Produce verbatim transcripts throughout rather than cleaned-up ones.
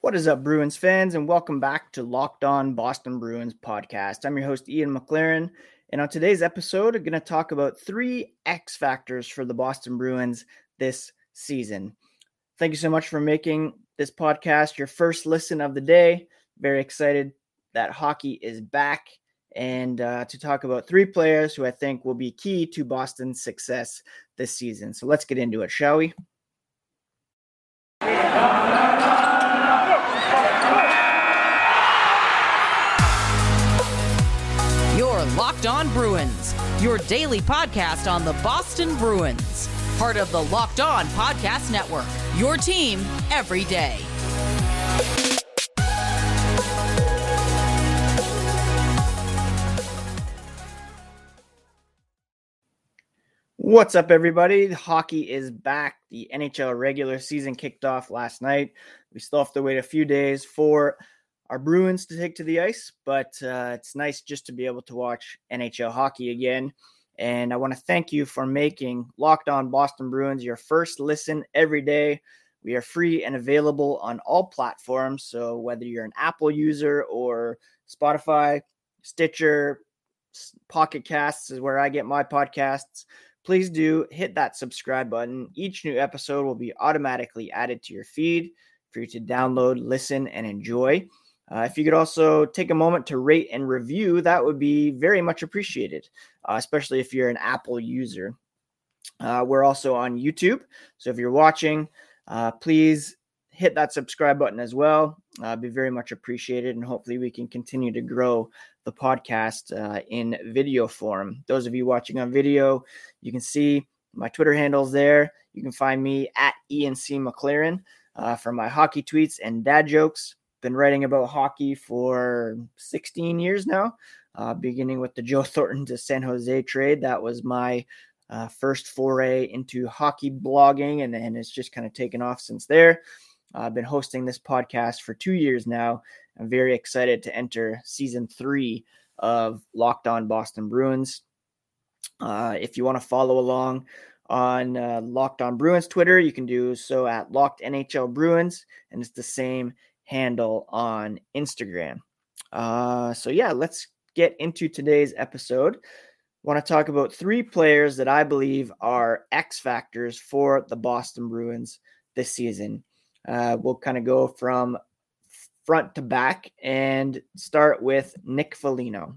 What is up, Bruins fans, and welcome back to Locked On Boston Bruins podcast. I'm your host, Ian McLaren, and on today's episode, I'm going to talk about three X factors for the Boston Bruins this season. Thank you so much for making this podcast your first listen of the day. Very excited that hockey is back, and uh, to talk about three players who I think will be key to Boston's success this season. So let's get into it, shall we? Locked On Bruins, your daily podcast on the Boston Bruins, part of the Locked On Podcast Network, your team every day. What's up, everybody? Hockey is back. The N H L regular season kicked off last night. We still have to wait a few days for our Bruins to take to the ice, but uh, it's nice just to be able to watch N H L hockey again. And I want to thank you for making Locked On Boston Bruins your first listen every day. We are free and available on all platforms. So whether you're an Apple user or Spotify, Stitcher, Pocket Casts is where I get my podcasts. Please do hit that subscribe button. Each new episode will be automatically added to your feed for you to download, listen, and enjoy. Uh, if you could also take a moment to rate and review, that would be very much appreciated, uh, especially if you're an Apple user. Uh, we're also on YouTube, so if you're watching, uh, please hit that subscribe button as well. Uh, it'd be very much appreciated, and hopefully we can continue to grow the podcast uh, in video form. Those of you watching on video, you can see my Twitter handles there. You can find me at E N C McLaren uh, for my hockey tweets and dad jokes. Been writing about hockey for sixteen years now, uh, beginning with the Joe Thornton to San Jose trade. That was my uh, first foray into hockey blogging, and then it's just kind of taken off since there. Uh, I've been hosting this podcast for two years now. I'm very excited to enter season three of Locked On Boston Bruins. Uh, if you want to follow along on uh, Locked On Bruins Twitter, you can do so at Locked N H L Bruins, and it's the same handle on Instagram. Uh, so yeah, let's get into today's episode. Want to talk about three players that I believe are X factors for the Boston Bruins this season. Uh, we'll kind of go from front to back and start with Nick Foligno.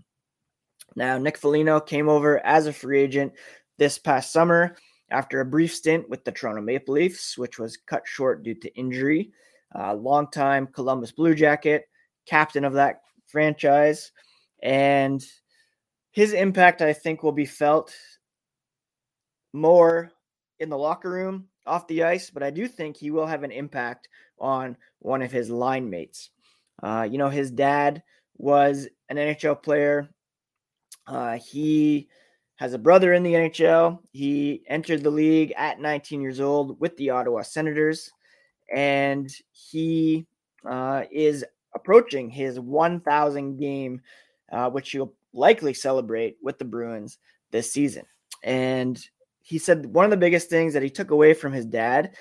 Now, Nick Foligno came over as a free agent this past summer after a brief stint with the Toronto Maple Leafs, which was cut short due to injury. Uh, longtime Columbus Blue Jacket, captain of that franchise. And his impact, I think, will be felt more in the locker room, off the ice, but I do think he will have an impact on one of his line mates. Uh, you know, his dad was an N H L player. Uh, he has a brother in the N H L. He entered the league at nineteen years old with the Ottawa Senators. And he uh, is approaching his one thousand game, uh, which he'll likely celebrate with the Bruins this season. And he said one of the biggest things that he took away from his dad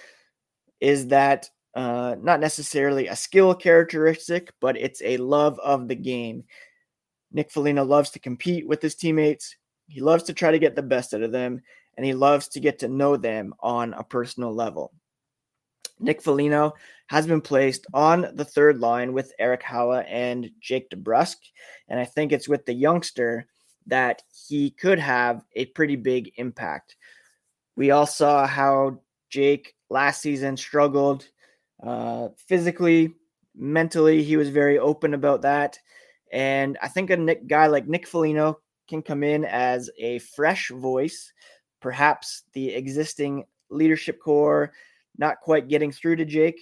is that uh, not necessarily a skill characteristic, but it's a love of the game. Nick Foligno loves to compete with his teammates. He loves to try to get the best out of them, and he loves to get to know them on a personal level. Nick Foligno has been placed on the third line with Eric Haula and Jake DeBrusk, and I think it's with the youngster that he could have a pretty big impact. We all saw how Jake last season struggled uh, physically, mentally. He was very open about that, and I think a Nick, guy like Nick Foligno can come in as a fresh voice, perhaps the existing leadership core not quite getting through to Jake.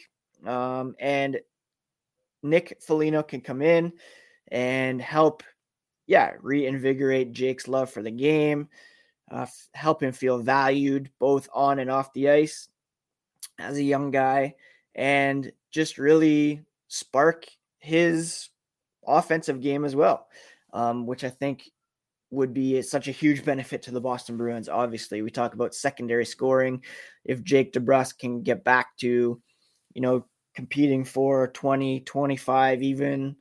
Um, and Nick Foligno can come in and help, yeah, reinvigorate Jake's love for the game, uh, f- help him feel valued both on and off the ice as a young guy, and just really spark his offensive game as well, um, which I think would be such a huge benefit to the Boston Bruins. Obviously, we talk about secondary scoring. If Jake DeBrusk can get back to, you know, competing for twenty, twenty-five, even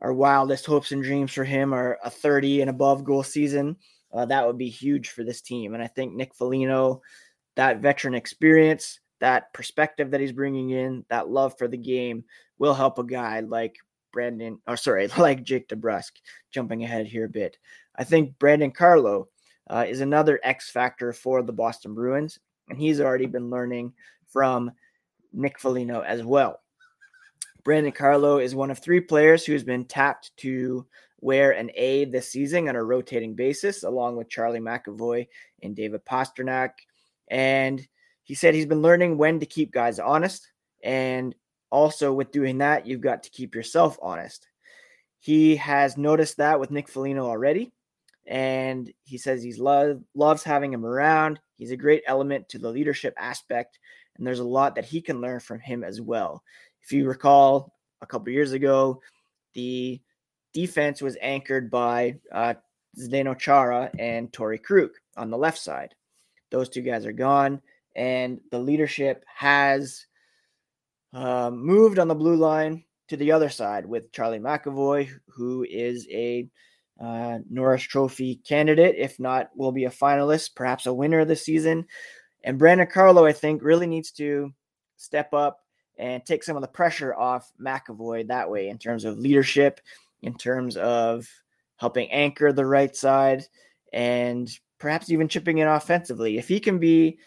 our wildest hopes and dreams for him are a thirty and above goal season. Uh, that would be huge for this team. And I think Nick Foligno, that veteran experience, that perspective that he's bringing in, that love for the game will help a guy like Brandon, or sorry, like Jake DeBrusk, jumping ahead here a bit. I think Brandon Carlo uh, is another X factor for the Boston Bruins, and he's already been learning from Nick Foligno as well. Brandon Carlo is one of three players who has been tapped to wear an A this season on a rotating basis, along with Charlie McAvoy and David Pasternak. And he said he's been learning when to keep guys honest, and also with doing that, you've got to keep yourself honest. He has noticed that with Nick Foligno already, and he says he lo- loves having him around. He's a great element to the leadership aspect, and there's a lot that he can learn from him as well. If you recall, a couple of years ago, the defense was anchored by uh, Zdeno Chara and Torey Krug on the left side. Those two guys are gone, and the leadership has Uh, moved on the blue line to the other side with Charlie McAvoy, who is a uh, Norris Trophy candidate, if not will be a finalist, perhaps a winner this season. And Brandon Carlo, I think, really needs to step up and take some of the pressure off McAvoy that way in terms of leadership, in terms of helping anchor the right side, and perhaps even chipping in offensively. If he can be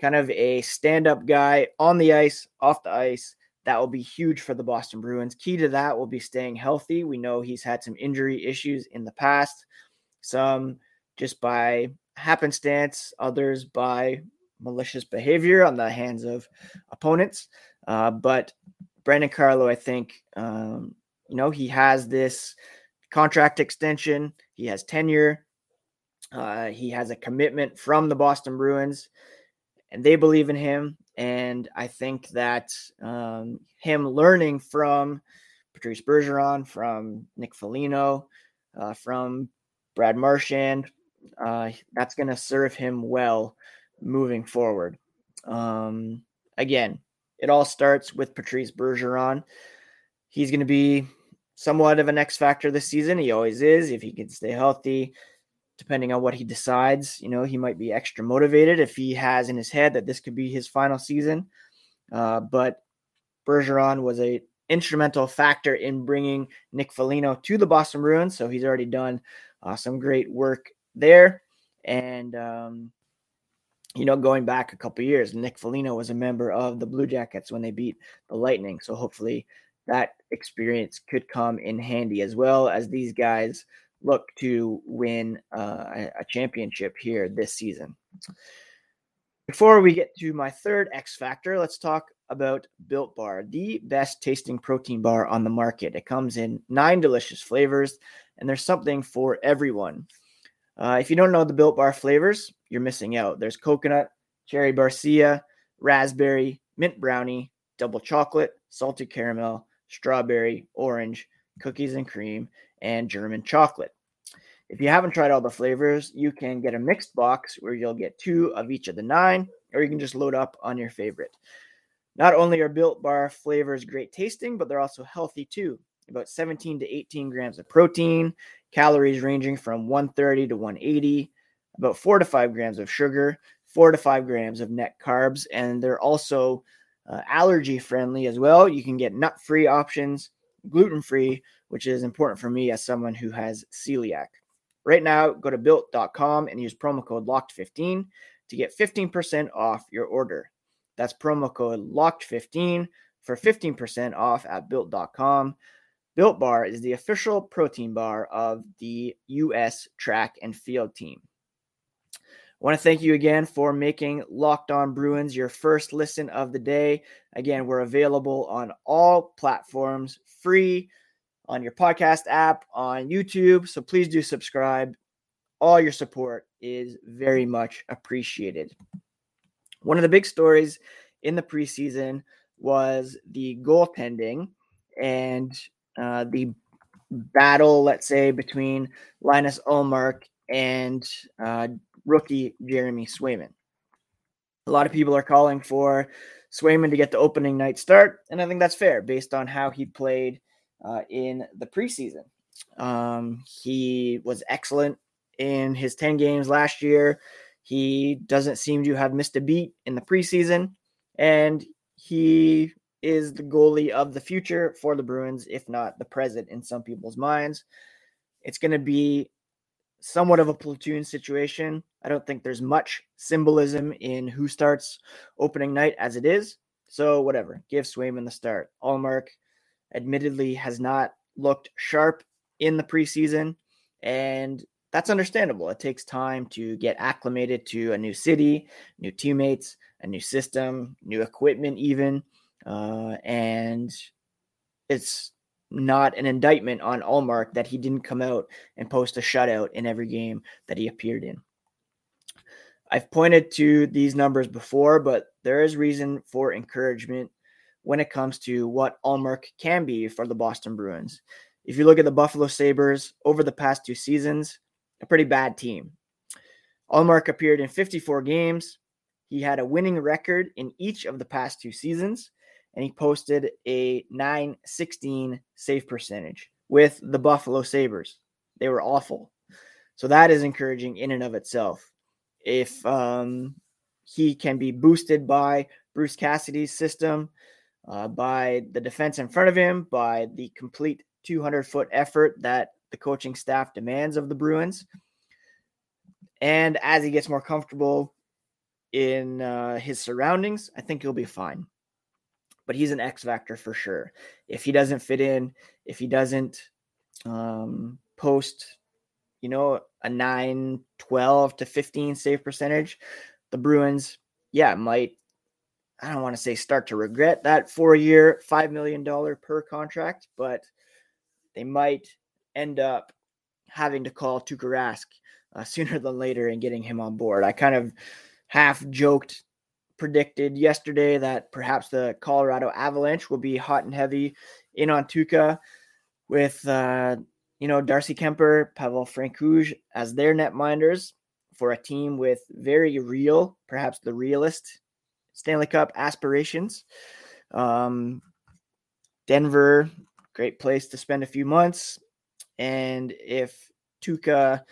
kind of a stand-up guy on the ice, off the ice, that will be huge for the Boston Bruins. Key to that will be staying healthy. We know he's had some injury issues in the past, some just by happenstance, others by malicious behavior on the hands of opponents. Uh, but Brandon Carlo, I think, um, you know, he has this contract extension. He has tenure. Uh, he has a commitment from the Boston Bruins, and they believe in him. And I think that um, him learning from Patrice Bergeron, from Nick Foligno, uh, from Brad Marchand, uh, that's going to serve him well moving forward. Um, again, it all starts with Patrice Bergeron. He's going to be somewhat of an X factor this season. He always is, if he can stay healthy. Depending on what he decides, you know, he might be extra motivated if he has in his head that this could be his final season. Uh, but Bergeron was an instrumental factor in bringing Nick Foligno to the Boston Bruins, so he's already done uh, some great work there. And, um, you know, going back a couple years, Nick Foligno was a member of the Blue Jackets when they beat the Lightning. So hopefully that experience could come in handy as well as these guys look to win uh, a championship here this season. Before we get to my third X factor, let's talk about Built Bar, the best tasting protein bar on the market. It comes in nine delicious flavors, and there's something for everyone. Uh, if you don't know the Built Bar flavors, you're missing out. There's coconut, cherry barcia, raspberry, mint brownie, double chocolate, salted caramel, strawberry, orange, cookies and cream, and German chocolate. If you haven't tried all the flavors, you can get a mixed box where you'll get two of each of the nine, or you can just load up on your favorite. Not only are Built Bar flavors great tasting, but they're also healthy too. About seventeen to eighteen grams of protein, calories ranging from one thirty to one eighty, about four to five grams of sugar, four to five grams of net carbs, and they're also uh, allergy friendly as well. You can get nut-free options, gluten-free, which is important for me as someone who has celiac. Right now, go to built dot com and use promo code locked fifteen to get fifteen percent off your order. That's promo code locked fifteen for fifteen percent off at built dot com. Built Bar is the official protein bar of the U S track and field team. I want to thank you again for making Locked On Bruins your first listen of the day. Again, we're available on all platforms, free on your podcast app, on YouTube. So please do subscribe. All your support is very much appreciated. One of the big stories in the preseason was the goaltending and uh, the battle, let's say, between Linus Ullmark and uh, rookie Jeremy Swayman. A lot of people are calling for Swayman to get the opening night start, and I think that's fair based on how he played uh, in the preseason. Um, he was excellent in his ten games last year. He doesn't seem to have missed a beat in the preseason, and he is the goalie of the future for the Bruins, if not the present in some people's minds. It's going to be somewhat of a platoon situation. I don't think there's much symbolism in who starts opening night as it is. So whatever, give Swayman the start. Ullmark admittedly has not looked sharp in the preseason, and that's understandable. It takes time to get acclimated to a new city, new teammates, a new system, new equipment even. Uh, and it's not an indictment on Ullmark that he didn't come out and post a shutout in every game that he appeared in. I've pointed to these numbers before, but there is reason for encouragement when it comes to what Ullmark can be for the Boston Bruins. If you look at the Buffalo Sabres over the past two seasons, a pretty bad team. Ullmark appeared in fifty-four games. He had a winning record in each of the past two seasons, and he posted a nine sixteen save percentage with the Buffalo Sabres. They were awful. So that is encouraging in and of itself. If um, he can be boosted by Bruce Cassidy's system, uh, by the defense in front of him, by the complete two hundred foot effort that the coaching staff demands of the Bruins, and as he gets more comfortable in uh, his surroundings, I think he'll be fine. But he's an X factor for sure. If he doesn't fit in, if he doesn't um, post, you know, a nine, twelve to fifteen save percentage, the Bruins, yeah, might, I don't want to say start to regret that four-year, five million dollars per contract, but they might end up having to call Tuukka Rask uh, sooner than later and getting him on board. I kind of half joked predicted yesterday that perhaps the Colorado Avalanche will be hot and heavy in on Tuukka with, uh, you know, Darcy Kemper, Pavel Francouz as their netminders for a team with very real, perhaps the realest Stanley Cup aspirations. Um, Denver, great place to spend a few months. And if Tuukka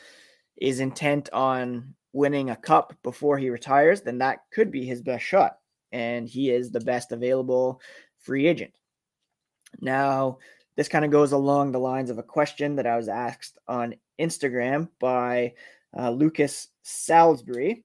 is intent on winning a cup before he retires, then that could be his best shot. And he is the best available free agent. Now, this kind of goes along the lines of a question that I was asked on Instagram by uh, Lucas Salisbury.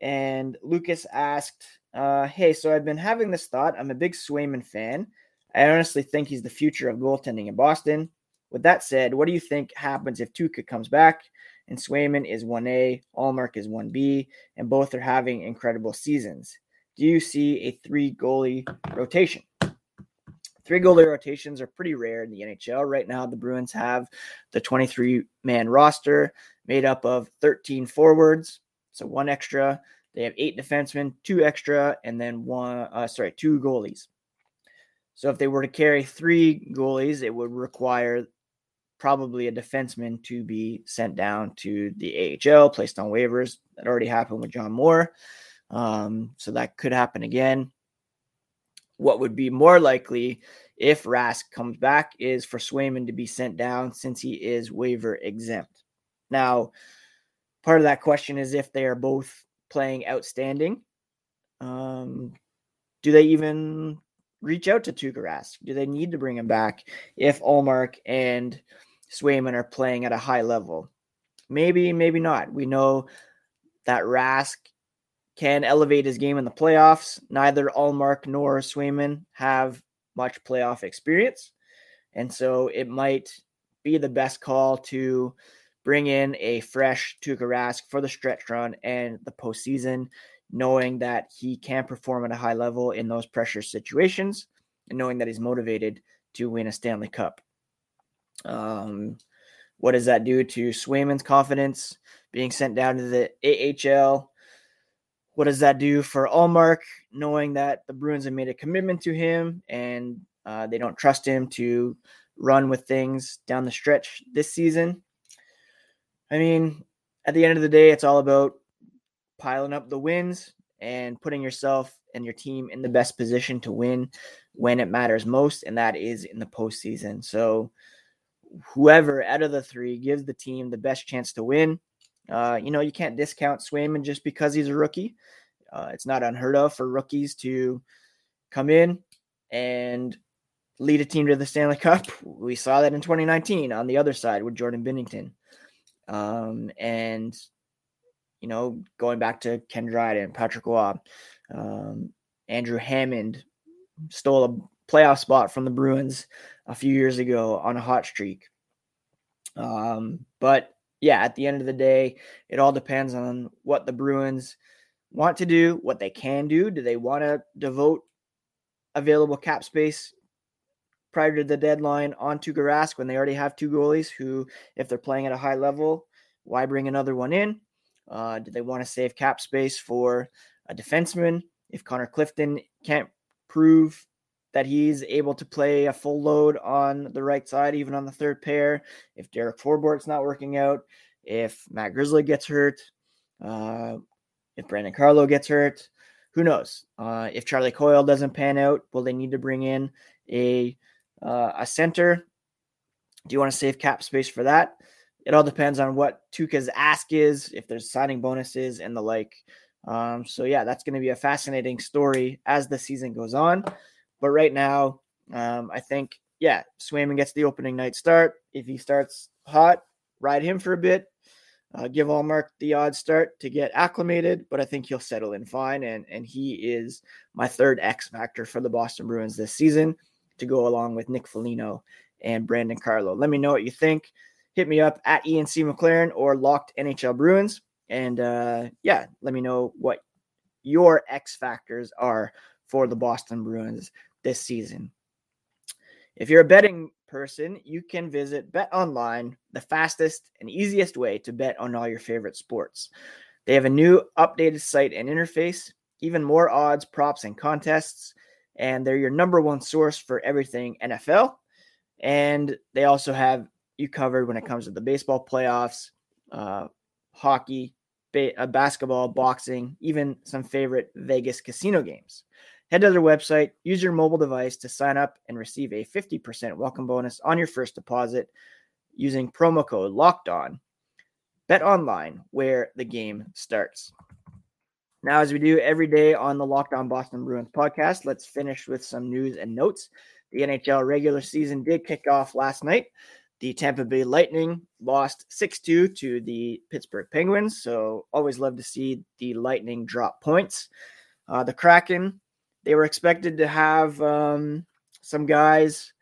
And Lucas asked, uh, hey, so I've been having this thought. I'm a big Swayman fan. I honestly think he's the future of goaltending in Boston. With that said, what do you think happens if Tuukka comes back? And Swayman is one A, Ullmark is one B, and both are having incredible seasons. Do you see a three-goalie rotation? Three-goalie rotations are pretty rare in the N H L. Right now, the Bruins have the twenty-three man roster made up of thirteen forwards, so one extra. They have eight defensemen, two extra, and then one, uh, sorry, two goalies. So if they were to carry three goalies, it would require probably a defenseman to be sent down to the A H L, placed on waivers. That already happened with John Moore. Um, so that could happen again. What would be more likely if Rask comes back is for Swayman to be sent down since he is waiver exempt. Now, part of that question is if they are both playing outstanding, um, do they even reach out to Tuukka Rask? Do they need to bring him back if Ullmark and Swayman are playing at a high level? Maybe, maybe not. We know that Rask can elevate his game in the playoffs. Neither Ullmark nor Swayman have much playoff experience. And so it might be the best call to bring in a fresh Tuukka Rask for the stretch run and the postseason, knowing that he can perform at a high level in those pressure situations and knowing that he's motivated to win a Stanley Cup. Um, what does that do to Swayman's confidence being sent down to the A H L? What does that do for Ullmark, knowing that the Bruins have made a commitment to him and uh, they don't trust him to run with things down the stretch this season? I mean, at the end of the day, it's all about piling up the wins and putting yourself and your team in the best position to win when it matters most, and that is in the postseason. So whoever out of the three gives the team the best chance to win. Uh, you know, you can't discount Swayman just because he's a rookie. Uh, it's not unheard of for rookies to come in and lead a team to the Stanley Cup. We saw that in twenty nineteen on the other side with Jordan Binnington. Um, and, you know, going back to Ken Dryden, Patrick Waugh, um, Andrew Hammond stole a playoff spot from the Bruins a few years ago on a hot streak. Um, but, yeah, at the end of the day, it all depends on what the Bruins want to do, what they can do. Do they want to devote available cap space prior to the deadline on Tuukka Rask when they already have two goalies who, if they're playing at a high level, why bring another one in? Uh, do they want to save cap space for a defenseman? If Connor Clifton can't prove that he's able to play a full load on the right side, even on the third pair, if Derek Forbort's not working out, if Matt Grizzly gets hurt, uh, if Brandon Carlo gets hurt, who knows? Uh, if Charlie Coyle doesn't pan out, will they need to bring in a Uh, a center? Do you want to save cap space for that? It all depends on what Tuukka's ask is, if there's signing bonuses and the like. Um, so yeah, that's going to be a fascinating story as the season goes on. But right now, um, I think, yeah, Swayman gets the opening night start. If he starts hot, ride him for a bit. Uh, give Ullmark the odd start to get acclimated, but I think he'll settle in fine. And, and he is my third X factor for the Boston Bruins this season, to go along with Nick Foligno and Brandon Carlo. Let me know what you think. Hit me up at E N C McLaren or Locked N H L Bruins. And uh, yeah, let me know what your X factors are for the Boston Bruins this season. If you're a betting person, you can visit Bet Online, the fastest and easiest way to bet on all your favorite sports. They have a new updated site and interface, even more odds, props, and contests. And they're your number one source for everything N F L. And they also have you covered when it comes to the baseball playoffs, uh, hockey, ba- uh, basketball, boxing, even some favorite Vegas casino games. Head to their website, use your mobile device to sign up and receive a fifty percent welcome bonus on your first deposit using promo code LOCKEDON. Bet Online, where the game starts. Now, as we do every day on the Locked On Boston Bruins podcast, let's finish with some news and notes. The N H L regular season did kick off last night. The Tampa Bay Lightning lost six two to the Pittsburgh Penguins, so always love to see the Lightning drop points. Uh, the Kraken, they were expected to have um, some guys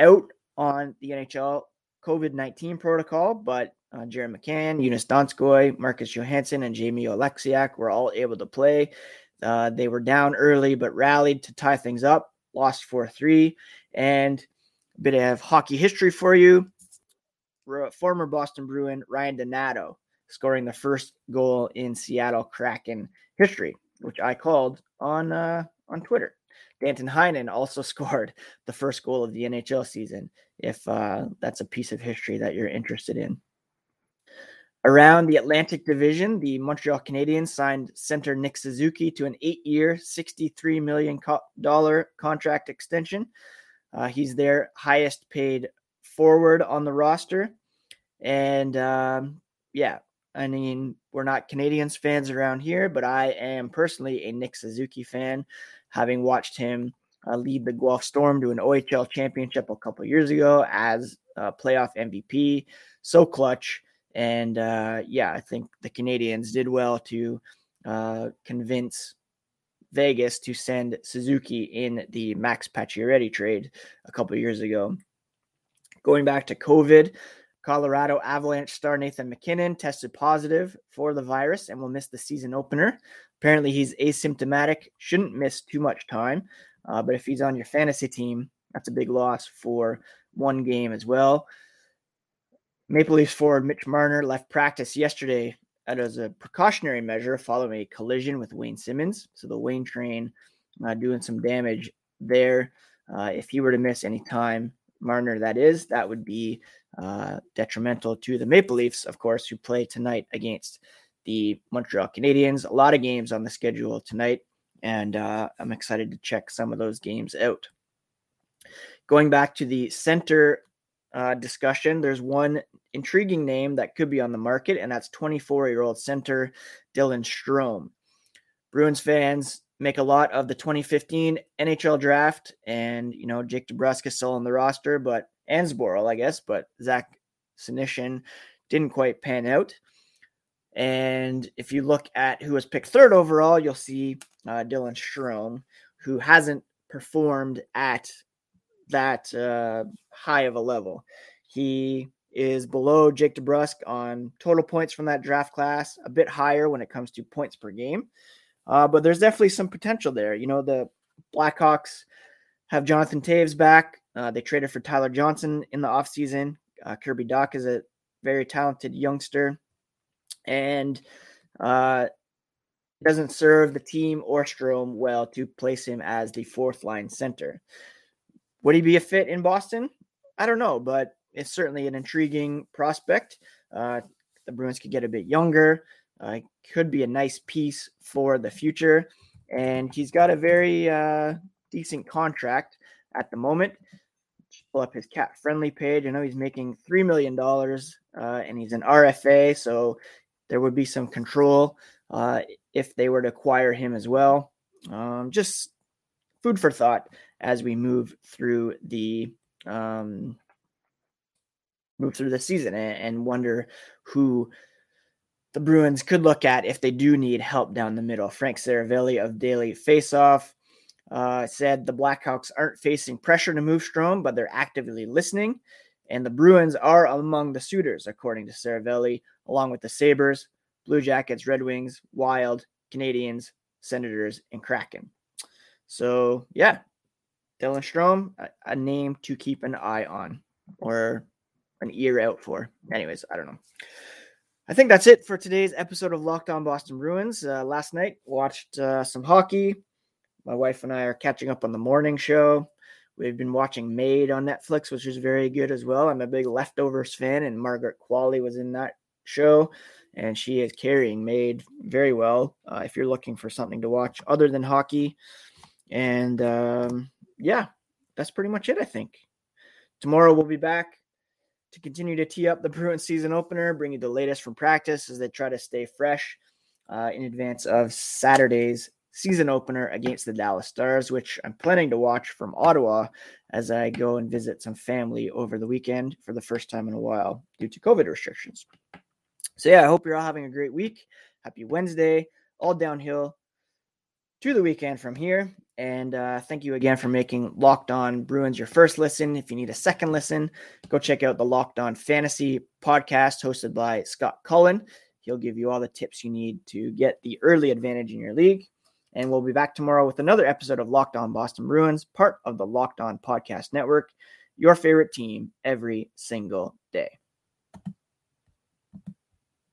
out on the N H L covid nineteen protocol, but Uh, Jared McCann, Eunice Donskoy, Marcus Johansson, and Jamie Oleksiak were all able to play. Uh, they were down early but rallied to tie things up, lost four three. And a bit of hockey history for you. Former Boston Bruin Ryan Donato scoring the first goal in Seattle Kraken history, which I called on uh, on Twitter. Danton Heinen also scored the first goal of the N H L season, if uh, that's a piece of history that you're interested in. Around the Atlantic Division, the Montreal Canadiens signed center Nick Suzuki to an eight-year, sixty-three million dollars contract extension. Uh, he's their highest-paid forward on the roster. And, um, yeah, I mean, we're not Canadiens fans around here, but I am personally a Nick Suzuki fan, having watched him uh, lead the Guelph Storm to an O H L championship a couple years ago as a playoff M V P. So clutch. And, uh, yeah, I think the Canadiens did well to uh, convince Vegas to send Suzuki in the Max Pacioretty trade a couple years ago. Going back to COVID, Colorado Avalanche star Nathan MacKinnon tested positive for the virus and will miss the season opener. Apparently he's asymptomatic, shouldn't miss too much time. Uh, but if he's on your fantasy team, that's a big loss for one game as well. Maple Leafs forward Mitch Marner left practice yesterday as a precautionary measure following a collision with Wayne Simmons. So the Wayne train uh, doing some damage there. Uh, if he were to miss any time, Marner that is, that would be uh, detrimental to the Maple Leafs, of course, who play tonight against the Montreal Canadiens. A lot of games on the schedule tonight. and uh, I'm excited to check some of those games out. Going back to the center uh, discussion, there's one intriguing name that could be on the market, and that's twenty-four-year-old center Dylan Strome. Bruins fans make a lot of the twenty fifteen N H L draft, and, you know, Jake DeBrusk is still on the roster, but Ansboril, I guess, but Zach Sinishin didn't quite pan out. And if you look at who was picked third overall, you'll see uh, Dylan Strome, who hasn't performed at that uh, high of a level. He is below Jake DeBrusk on total points from that draft class, a bit higher when it comes to points per game. Uh, but there's definitely some potential there. You know, the Blackhawks have Jonathan Taves back. Uh, they traded for Tyler Johnson in the offseason. Uh, Kirby Dach is a very talented youngster and uh, doesn't serve the team or Strome well to place him as the fourth line center. Would he be a fit in Boston? I don't know, but it's certainly an intriguing prospect. Uh, the Bruins could get a bit younger. Uh, could be a nice piece for the future. And he's got a very uh, decent contract at the moment. Pull up his cap friendly page. I know he's making three million dollars uh, and he's an R F A. So there would be some control uh, if they were to acquire him as well. Um, just food for thought as we move through the um, move through the season and, and wonder who the Bruins could look at if they do need help down the middle. Frank Saravelli of Daily Faceoff uh, said the Blackhawks aren't facing pressure to move Strome, but they're actively listening. And the Bruins are among the suitors, according to Saravelli, along with the Sabres, Blue Jackets, Red Wings, Wild, Canadiens, Senators, and Kraken. So, yeah, Dylan Strome, a, a name to keep an eye on or an ear out for. Anyways, I don't know. I think that's it for today's episode of Locked On Boston Bruins. Uh, last night, watched uh, some hockey. My wife and I are catching up on the morning show. We've been watching Made on Netflix, which is very good as well. I'm a big Leftovers fan, and Margaret Qualley was in that show, and she is carrying Made very well uh, if you're looking for something to watch other than hockey. And, um, yeah, that's pretty much it, I think. Tomorrow we'll be back to continue to tee up the Bruins season opener, bring you the latest from practice as they try to stay fresh uh, in advance of Saturday's season opener against the Dallas Stars, which I'm planning to watch from Ottawa as I go and visit some family over the weekend for the first time in a while due to COVID restrictions. So, yeah, I hope you're all having a great week. Happy Wednesday, all downhill to the weekend from here. And uh, thank you again for making Locked On Bruins your first listen. If you need a second listen, go check out the Locked On Fantasy podcast hosted by Scott Cullen. He'll give you all the tips you need to get the early advantage in your league. And we'll be back tomorrow with another episode of Locked On Boston Bruins, part of the Locked On Podcast Network, your favorite team every single day.